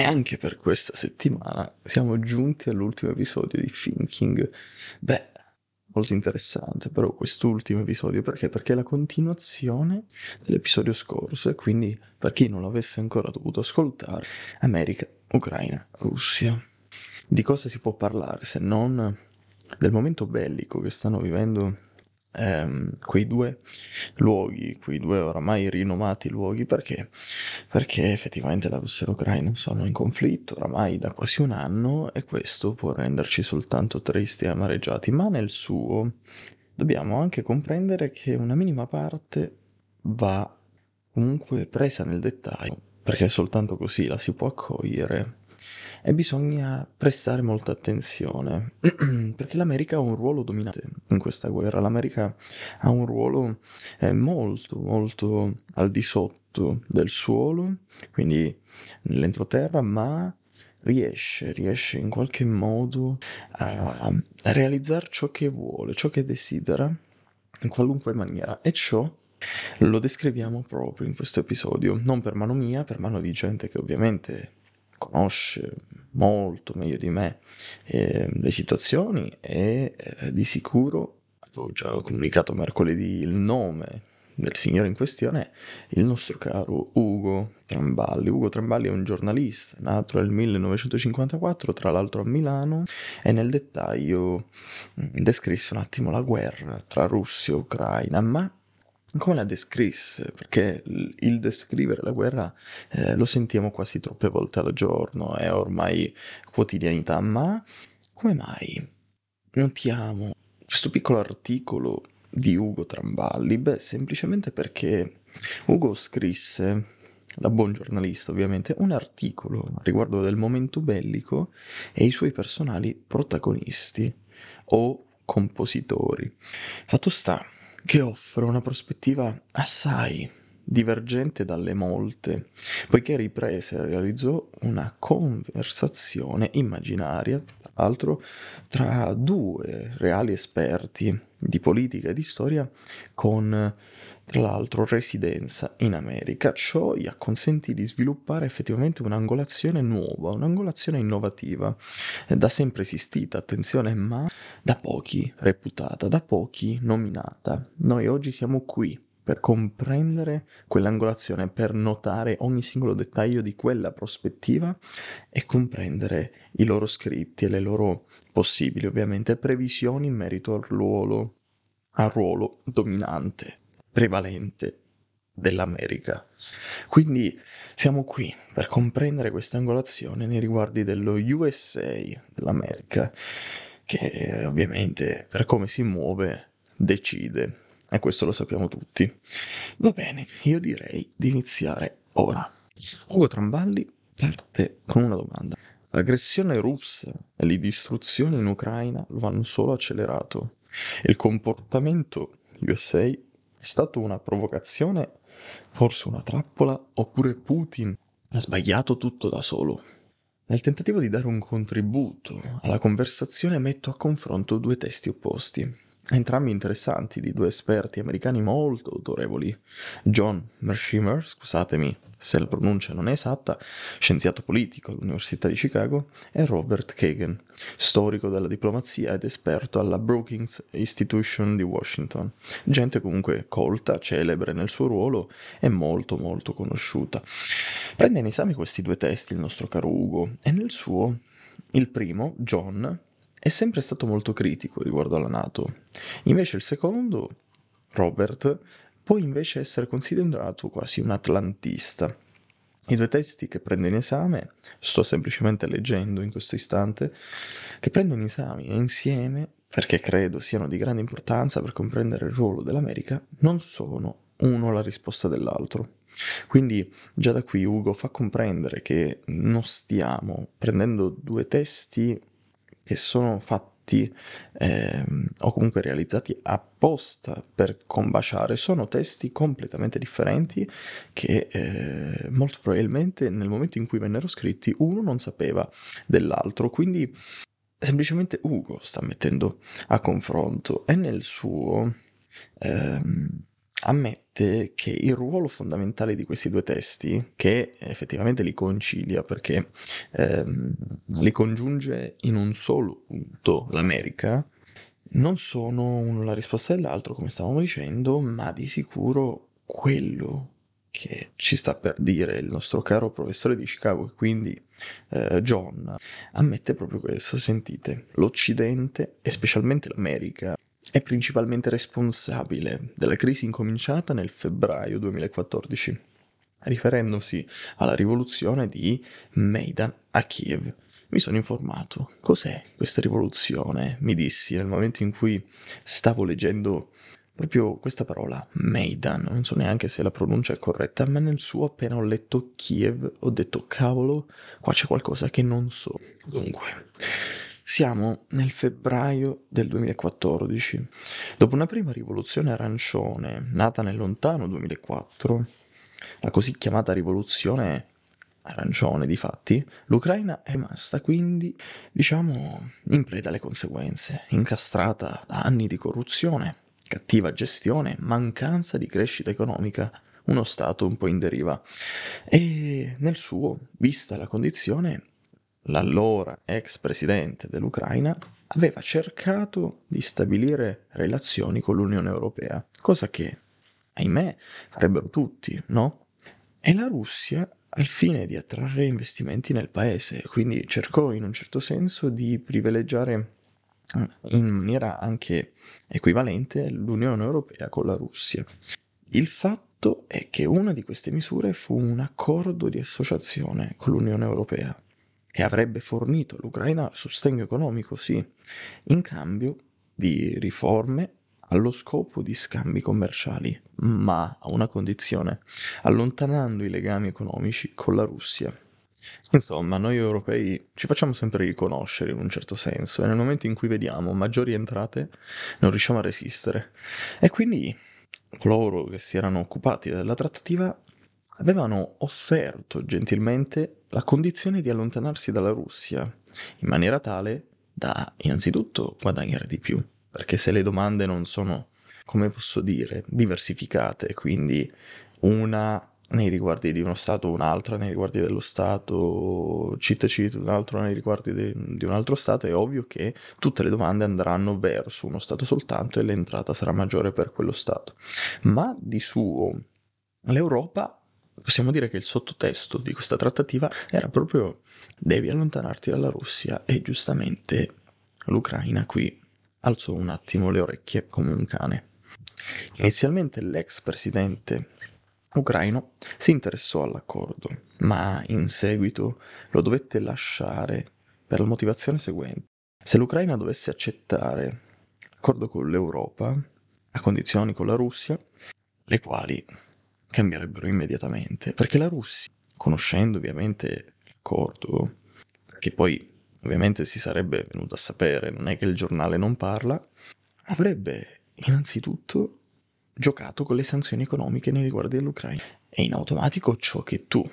E anche per questa settimana siamo giunti all'ultimo episodio di Thinking. Beh, molto interessante però quest'ultimo episodio, perché è la continuazione dell'episodio scorso, e quindi per chi non l'avesse ancora dovuto ascoltare, America, Ucraina, Russia. Di cosa si può parlare se non del momento bellico che stanno vivendo quei due luoghi, quei due oramai rinomati luoghi, perché effettivamente la Russia e l'Ucraina sono in conflitto oramai da quasi un anno, e questo può renderci soltanto tristi e amareggiati, ma nel suo dobbiamo anche comprendere che una minima parte va comunque presa nel dettaglio, perché soltanto così la si può accogliere. E bisogna prestare molta attenzione, perché l'America ha un ruolo dominante in questa guerra. L'America ha un ruolo molto, molto al di sotto del suolo, quindi nell'entroterra, ma riesce in qualche modo a realizzare ciò che vuole, ciò che desidera, in qualunque maniera, e ciò lo descriviamo proprio in questo episodio, non per mano mia, per mano di gente che ovviamente conosce molto meglio di me le situazioni, e di sicuro avevo già comunicato mercoledì il nome del signore in questione, il nostro caro Ugo Tramballi. Ugo Tramballi è un giornalista nato nel 1954, tra l'altro a Milano, e nel dettaglio descrisse un attimo la guerra tra Russia e Ucraina, ma come la descrisse, perché il descrivere la guerra lo sentiamo quasi troppe volte al giorno, è ormai quotidianità, ma come mai notiamo questo piccolo articolo di Ugo Tramballi? Beh, semplicemente perché Ugo scrisse, da buon giornalista ovviamente, un articolo riguardo del momento bellico e i suoi personali protagonisti o compositori. Fatto sta che offre una prospettiva assai divergente dalle molte, poiché riprese e realizzò una conversazione immaginaria, tra l'altro, tra due reali esperti di politica e di storia con, tra l'altro, residenza in America. Ciò gli acconsentì di sviluppare effettivamente un'angolazione nuova, un'angolazione innovativa, da sempre esistita, attenzione, ma da pochi reputata, da pochi nominata. Noi oggi siamo qui per comprendere quell'angolazione, per notare ogni singolo dettaglio di quella prospettiva e comprendere i loro scritti e le loro possibili, ovviamente, previsioni in merito al ruolo dominante, prevalente dell'America. Quindi siamo qui per comprendere questa angolazione nei riguardi dello USA, dell'America, che ovviamente per come si muove decide. E questo lo sappiamo tutti. Va bene, io direi di iniziare ora. Ugo Tramballi parte con una domanda. L'aggressione russa e le distruzioni in Ucraina lo hanno solo accelerato. Il comportamento USA è stato una provocazione, forse una trappola, oppure Putin ha sbagliato tutto da solo? Nel tentativo di dare un contributo alla conversazione metto a confronto due testi opposti, entrambi interessanti, di due esperti americani molto autorevoli. John Mearsheimer, scusatemi se la pronuncia non è esatta, scienziato politico all'Università di Chicago, e Robert Kagan, storico della diplomazia ed esperto alla Brookings Institution di Washington. Gente comunque colta, celebre nel suo ruolo e molto molto conosciuta. Prende in esame questi due testi il nostro caro Ugo, e nel suo, il primo, John, è sempre stato molto critico riguardo alla NATO. Invece il secondo, Robert, può invece essere considerato quasi un atlantista. I due testi che prende in esame, sto semplicemente leggendo in questo istante, che prendono in esame insieme, perché credo siano di grande importanza per comprendere il ruolo dell'America, non sono uno la risposta dell'altro. Quindi già da qui Ugo fa comprendere che non stiamo prendendo due testi che sono fatti o comunque realizzati apposta per combaciare, sono testi completamente differenti che molto probabilmente nel momento in cui vennero scritti uno non sapeva dell'altro, quindi semplicemente Ugo sta mettendo a confronto, e nel suo ammette che il ruolo fondamentale di questi due testi, che effettivamente li concilia perché li congiunge in un solo punto, l'America, non sono uno la risposta dell'altro, come stavamo dicendo, ma di sicuro quello che ci sta per dire il nostro caro professore di Chicago, quindi John, ammette proprio questo. Sentite, l'Occidente e specialmente l'America è principalmente responsabile della crisi incominciata nel febbraio 2014, riferendosi alla rivoluzione di Maidan a Kiev. Mi sono informato. Cos'è questa rivoluzione? Mi dissi nel momento in cui stavo leggendo proprio questa parola, Maidan. Non so neanche se la pronuncia è corretta, ma nel suo appena ho letto Kiev ho detto cavolo, qua c'è qualcosa che non so. Dunque, siamo nel febbraio del 2014. Dopo una prima rivoluzione arancione, nata nel lontano 2004, la così chiamata rivoluzione arancione, di fatti, l'Ucraina è rimasta quindi, diciamo, in preda alle conseguenze, incastrata da anni di corruzione, cattiva gestione, mancanza di crescita economica, uno stato un po' in deriva. E nel suo, vista la condizione, l'allora ex presidente dell'Ucraina aveva cercato di stabilire relazioni con l'Unione Europea, cosa che, ahimè, farebbero tutti, no? E la Russia, al fine di attrarre investimenti nel paese, quindi cercò in un certo senso di privilegiare in maniera anche equivalente l'Unione Europea con la Russia. Il fatto è che una di queste misure fu un accordo di associazione con l'Unione Europea, che avrebbe fornito all'Ucraina sostegno economico, sì, in cambio di riforme allo scopo di scambi commerciali, ma a una condizione, allontanando i legami economici con la Russia. Insomma, noi europei ci facciamo sempre riconoscere in un certo senso, e nel momento in cui vediamo maggiori entrate non riusciamo a resistere. E quindi coloro che si erano occupati della trattativa avevano offerto gentilmente la condizione di allontanarsi dalla Russia, in maniera tale da innanzitutto guadagnare di più. Perché se le domande non sono, come posso dire, diversificate, quindi una nei riguardi di uno Stato, un'altra nei riguardi dello Stato, un altro nei riguardi di un altro Stato, è ovvio che tutte le domande andranno verso uno Stato soltanto e l'entrata sarà maggiore per quello Stato. Ma di suo l'Europa, possiamo dire che il sottotesto di questa trattativa era proprio devi allontanarti dalla Russia, e giustamente l'Ucraina qui alzò un attimo le orecchie come un cane. Inizialmente l'ex presidente ucraino si interessò all'accordo, ma in seguito lo dovette lasciare per la motivazione seguente. Se l'Ucraina dovesse accettare l'accordo con l'Europa, a condizioni con la Russia, le quali cambierebbero immediatamente, perché la Russia, conoscendo ovviamente l'accordo, che poi ovviamente si sarebbe venuto a sapere, non è che il giornale non parla, avrebbe innanzitutto giocato con le sanzioni economiche nei riguardi dell'Ucraina, e in automatico ciò che tu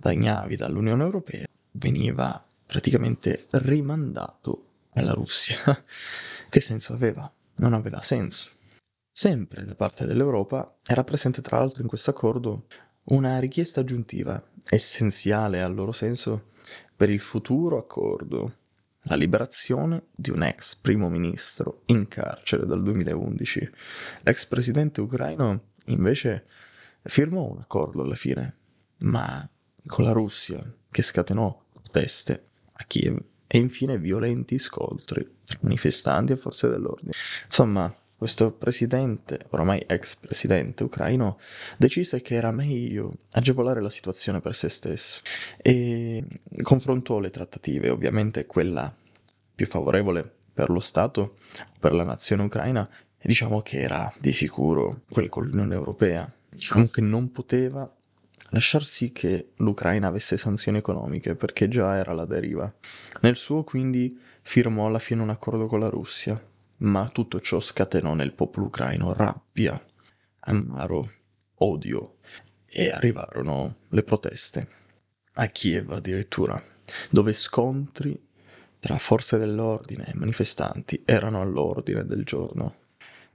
guadagnavi dall'Unione Europea veniva praticamente rimandato alla Russia. Che senso aveva? Non aveva senso. Sempre da parte dell'Europa era presente, tra l'altro, in questo accordo una richiesta aggiuntiva, essenziale al loro senso per il futuro accordo: la liberazione di un ex primo ministro in carcere dal 2011. L'ex presidente ucraino invece firmò un accordo alla fine, ma con la Russia, che scatenò proteste a Kiev e infine violenti scontri tra manifestanti e forze dell'ordine. Insomma, questo presidente, oramai ex presidente ucraino, decise che era meglio agevolare la situazione per se stesso e confrontò le trattative, ovviamente quella più favorevole per lo Stato, per la nazione ucraina, e diciamo che era di sicuro quella con l'Unione Europea. Diciamo che non poteva lasciar sì che l'Ucraina avesse sanzioni economiche, perché già era alla deriva. Nel suo, quindi, firmò alla fine un accordo con la Russia. Ma tutto ciò scatenò nel popolo ucraino rabbia, amaro, odio, e arrivarono le proteste a Kiev addirittura, dove scontri tra forze dell'ordine e manifestanti erano all'ordine del giorno.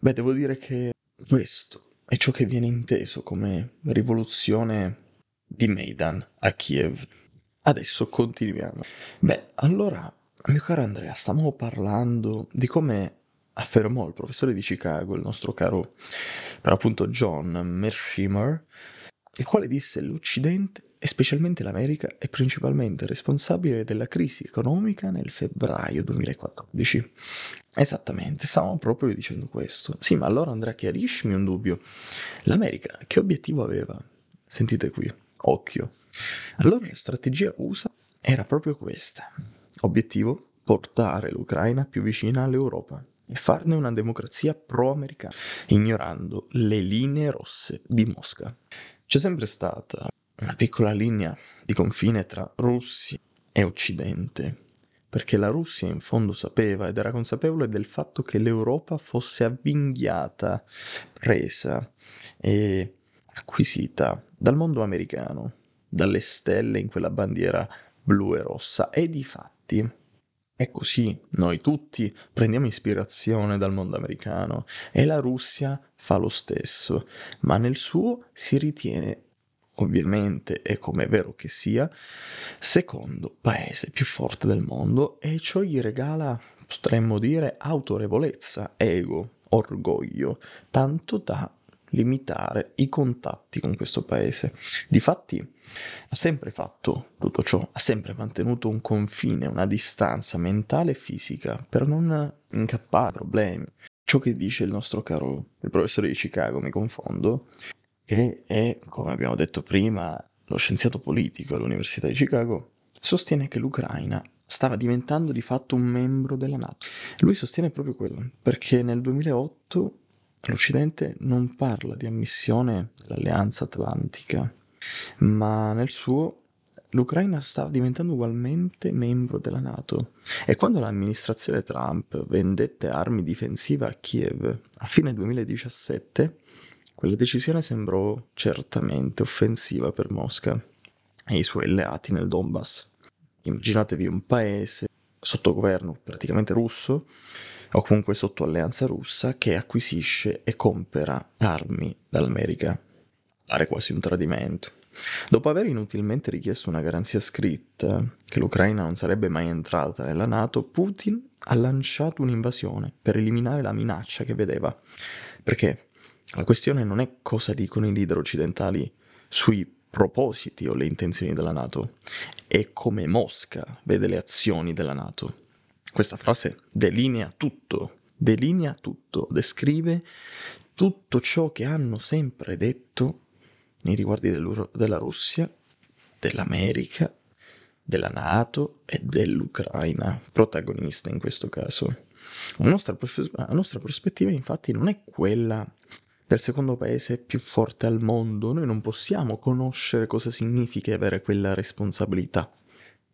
Beh, devo dire che questo è ciò che viene inteso come rivoluzione di Maidan a Kiev. Adesso continuiamo. Beh, allora, mio caro Andrea, stavamo parlando di come affermò il professore di Chicago, il nostro caro, per appunto, John Mearsheimer, il quale disse: l'Occidente, e specialmente l'America, è principalmente responsabile della crisi economica nel febbraio 2014. Esattamente, stavamo proprio dicendo questo. Sì, ma allora Andrea, chiariscimi un dubbio. L'America che obiettivo aveva? Sentite qui, occhio. Allora la strategia USA era proprio questa. Obiettivo: portare l'Ucraina più vicina all'Europa e farne una democrazia pro-americana, ignorando le linee rosse di Mosca. C'è sempre stata una piccola linea di confine tra Russia e Occidente, perché la Russia in fondo sapeva ed era consapevole del fatto che l'Europa fosse avvinghiata, presa e acquisita dal mondo americano, dalle stelle in quella bandiera blu e rossa. E difatti è così, noi tutti prendiamo ispirazione dal mondo americano e la Russia fa lo stesso, ma nel suo si ritiene, ovviamente, e come è vero che sia, secondo paese più forte del mondo, e ciò gli regala, potremmo dire, autorevolezza, ego, orgoglio, tanto da limitare i contatti con questo paese. Difatti ha sempre fatto tutto ciò, ha sempre mantenuto un confine, una distanza mentale e fisica per non incappare in problemi. Ciò che dice il nostro caro, il professore di Chicago, mi confondo, che è, come abbiamo detto prima, lo scienziato politico all'Università di Chicago, sostiene che l'Ucraina stava diventando di fatto un membro della NATO. Lui sostiene proprio quello, perché nel 2008 l'Occidente non parla di ammissione dell'Alleanza Atlantica, ma nel suo l'Ucraina stava diventando ugualmente membro della NATO. E quando l'amministrazione Trump vendette armi difensive a Kiev a fine 2017, quella decisione sembrò certamente offensiva per Mosca e i suoi alleati nel Donbass. Immaginatevi un paese sotto governo praticamente russo, o comunque sotto alleanza russa, che acquisisce e compra armi dall'America. Pare quasi un tradimento. Dopo aver inutilmente richiesto una garanzia scritta che l'Ucraina non sarebbe mai entrata nella NATO, Putin ha lanciato un'invasione per eliminare la minaccia che vedeva. Perché la questione non è cosa dicono i leader occidentali sui propositi o le intenzioni della NATO, è come Mosca vede le azioni della NATO. Questa frase delinea tutto, descrive tutto ciò che hanno sempre detto nei riguardi della Russia, dell'America, della NATO e dell'Ucraina, protagonista in questo caso. La nostra prospettiva, infatti, non è quella del secondo paese più forte al mondo. Noi non possiamo conoscere cosa significa avere quella responsabilità.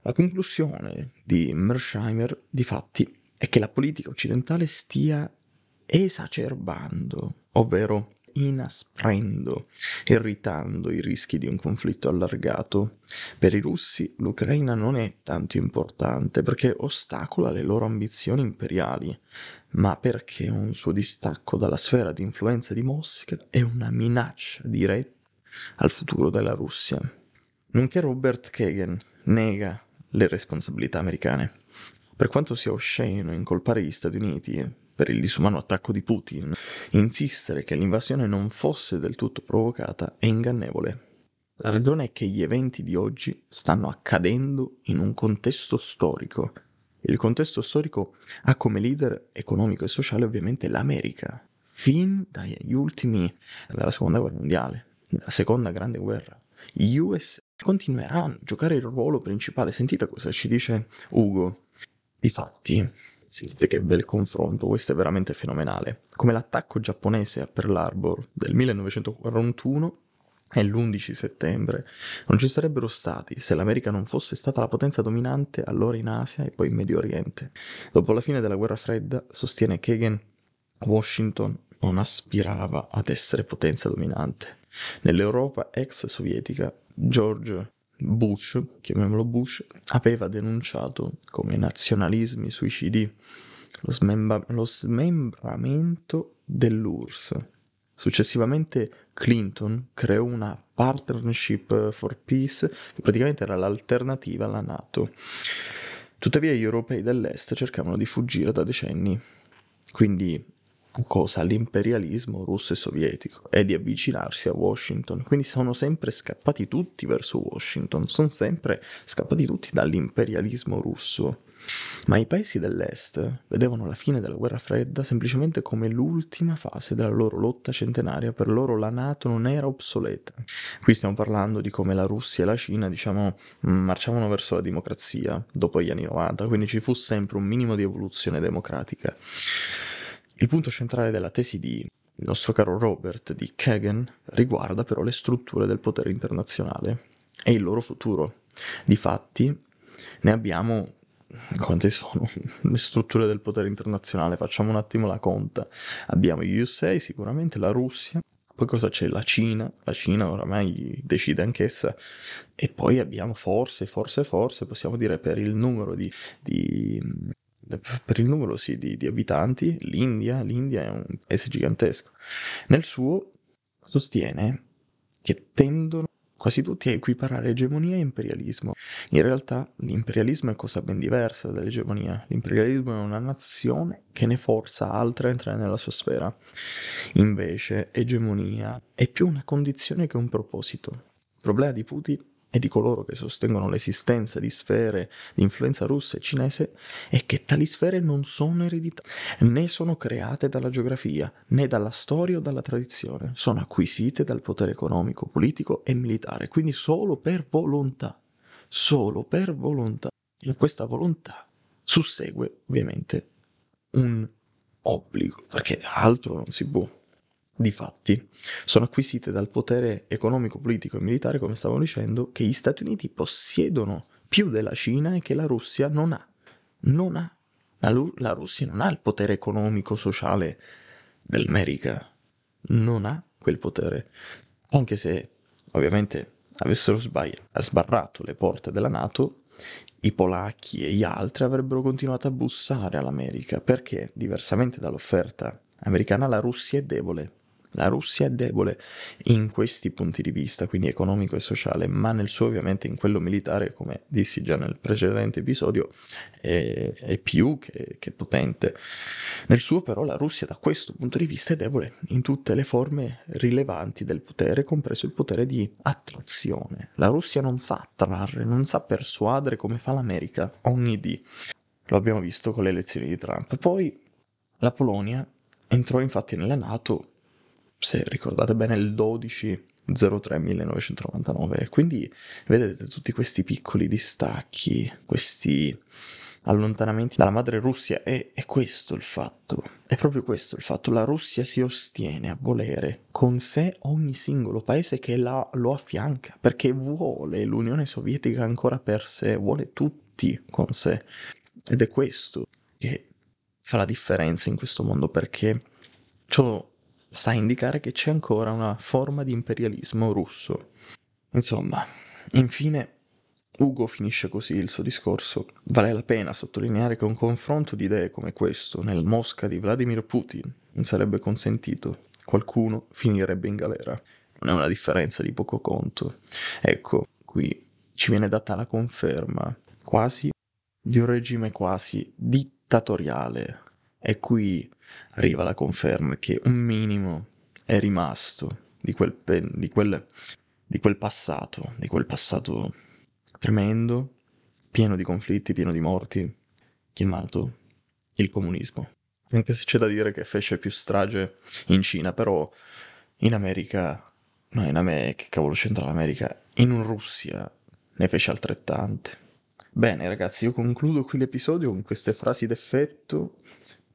La conclusione di Mearsheimer, difatti, è che la politica occidentale stia esacerbando, ovvero inasprendo, irritando i rischi di un conflitto allargato. Per i russi l'Ucraina non è tanto importante perché ostacola le loro ambizioni imperiali, ma perché un suo distacco dalla sfera di influenza di Mosca è una minaccia diretta al futuro della Russia. Nonché Robert Kagan nega le responsabilità americane. Per quanto sia osceno incolpare gli Stati Uniti per il disumano attacco di Putin, insistere che l'invasione non fosse del tutto provocata è ingannevole. La ragione è che gli eventi di oggi stanno accadendo in un contesto storico. Il contesto storico ha come leader economico e sociale ovviamente l'America, fin dagli ultimi della Seconda Guerra Mondiale, la Seconda Grande Guerra. Gli USA continueranno a giocare il ruolo principale. Sentite cosa ci dice Ugo. Difatti, sentite che bel confronto, questo è veramente fenomenale. Come l'attacco giapponese a Pearl Harbor del 1941 e l'11 settembre non ci sarebbero stati se l'America non fosse stata la potenza dominante allora in Asia e poi in Medio Oriente. Dopo la fine della Guerra Fredda, sostiene Kagan, Washington non aspirava ad essere potenza dominante. Nell'Europa ex sovietica, George Bush, chiamiamolo Bush, aveva denunciato come nazionalismi suicidi lo smembramento dell'URSS Successivamente Clinton creò una Partnership for Peace, che praticamente era l'alternativa alla NATO. Tuttavia gli europei dell'est cercavano di fuggire da decenni, quindi all'imperialismo russo e sovietico, e di avvicinarsi a Washington. Quindi sono sempre scappati tutti verso Washington, sono sempre scappati tutti dall'imperialismo russo. Ma i paesi dell'est vedevano la fine della Guerra Fredda semplicemente come l'ultima fase della loro lotta centenaria. Per loro la NATO non era obsoleta. Qui stiamo parlando di come la Russia e la Cina, marciavano verso la democrazia dopo gli anni 90, quindi ci fu sempre un minimo di evoluzione democratica. Il punto centrale della tesi di il nostro caro Robert di Kagan riguarda però le strutture del potere internazionale e il loro futuro. Difatti ne abbiamo... Quante sono le strutture del potere internazionale? Facciamo un attimo la conta. Abbiamo gli USA, sicuramente la Russia, poi cosa c'è? La Cina oramai decide anch'essa, e poi abbiamo forse possiamo dire per il numero di abitanti l'India è un paese gigantesco. Nel suo sostiene che tendono quasi tutti a equiparare egemonia e imperialismo. In realtà l'imperialismo è cosa ben diversa dall'egemonia. L'imperialismo è una nazione che ne forza altre a entrare nella sua sfera. Invece egemonia è più una condizione che un proposito. Il problema di Putin e di coloro che sostengono l'esistenza di sfere di influenza russa e cinese è che tali sfere non sono ereditarie, né sono create dalla geografia, né dalla storia o dalla tradizione, sono acquisite dal potere economico, politico e militare, quindi solo per volontà. E questa volontà sussegue ovviamente un obbligo, perché altro non si può. Difatti, sono acquisite dal potere economico, politico e militare, come stavo dicendo, che gli Stati Uniti possiedono più della Cina e che la Russia non ha. La Russia non ha il potere economico, sociale dell'America. Non ha quel potere. Anche se, ovviamente, avessero sbarrato le porte della NATO, i polacchi e gli altri avrebbero continuato a bussare all'America, perché, diversamente dall'offerta americana, la Russia è debole. La Russia è debole in questi punti di vista, quindi economico e sociale, ma nel suo, ovviamente, in quello militare, come dissi già nel precedente episodio, è più che potente. Nel suo, però, la Russia da questo punto di vista è debole in tutte le forme rilevanti del potere, compreso il potere di attrazione. La Russia non sa attrarre, non sa persuadere come fa l'America ogni dì. Lo abbiamo visto con le elezioni di Trump. Poi la Polonia entrò infatti nella NATO, se ricordate bene, il 12/03/1999, quindi vedete tutti questi piccoli distacchi, questi allontanamenti dalla madre Russia, e è proprio questo il fatto, la Russia si ostiene a volere con sé ogni singolo paese che lo affianca, perché vuole l'Unione Sovietica ancora per sé, vuole tutti con sé, ed è questo che fa la differenza in questo mondo, perché ciò sa indicare che c'è ancora una forma di imperialismo russo. Insomma, infine, Ugo finisce così il suo discorso. Vale la pena sottolineare che un confronto di idee come questo nel Mosca di Vladimir Putin non sarebbe consentito. Qualcuno finirebbe in galera. Non è una differenza di poco conto. Ecco, qui ci viene data la conferma quasi di un regime quasi dittatoriale. E qui arriva la conferma che un minimo è rimasto di quel passato tremendo, pieno di conflitti, pieno di morti, chiamato il comunismo. Anche se c'è da dire che fece più strage in Cina, però in Russia ne fece altrettante. Bene ragazzi, io concludo qui l'episodio con queste frasi d'effetto.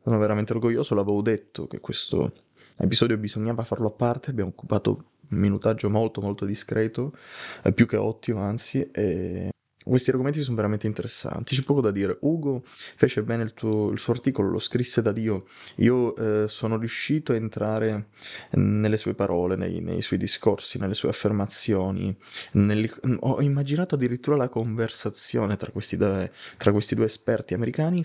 Sono veramente orgoglioso, l'avevo detto che questo episodio bisognava farlo a parte, abbiamo occupato un minutaggio molto molto discreto, più che ottimo anzi, e questi argomenti sono veramente interessanti, c'è poco da dire. Ugo fece bene il suo articolo, lo scrisse da Dio, io sono riuscito a entrare nelle sue parole, nei suoi discorsi, nelle sue affermazioni, ho immaginato addirittura la conversazione tra questi due esperti americani,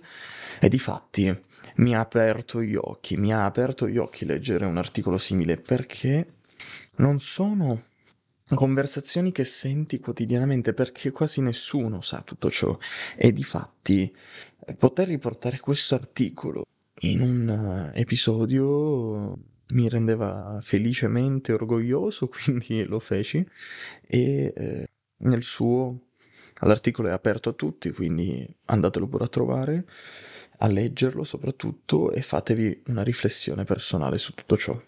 e difatti mi ha aperto gli occhi, leggere un articolo simile, perché non sono conversazioni che senti quotidianamente, perché quasi nessuno sa tutto ciò. E difatti poter riportare questo articolo in un episodio mi rendeva felicemente orgoglioso, quindi lo feci, e nel suo l'articolo è aperto a tutti, quindi andatelo pure a trovare, a leggerlo soprattutto, e fatevi una riflessione personale su tutto ciò.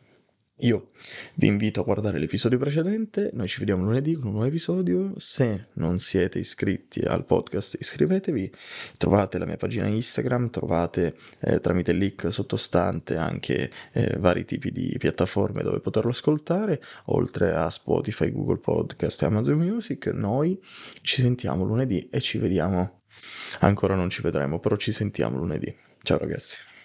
Io vi invito a guardare l'episodio precedente, noi ci vediamo lunedì con un nuovo episodio. Se non siete iscritti al podcast, iscrivetevi, trovate la mia pagina Instagram, trovate tramite il link sottostante anche vari tipi di piattaforme dove poterlo ascoltare, oltre a Spotify, Google Podcast e Amazon Music. Noi ci sentiamo lunedì e ci vediamo, ancora non ci vedremo, però ci sentiamo lunedì. Ciao ragazzi.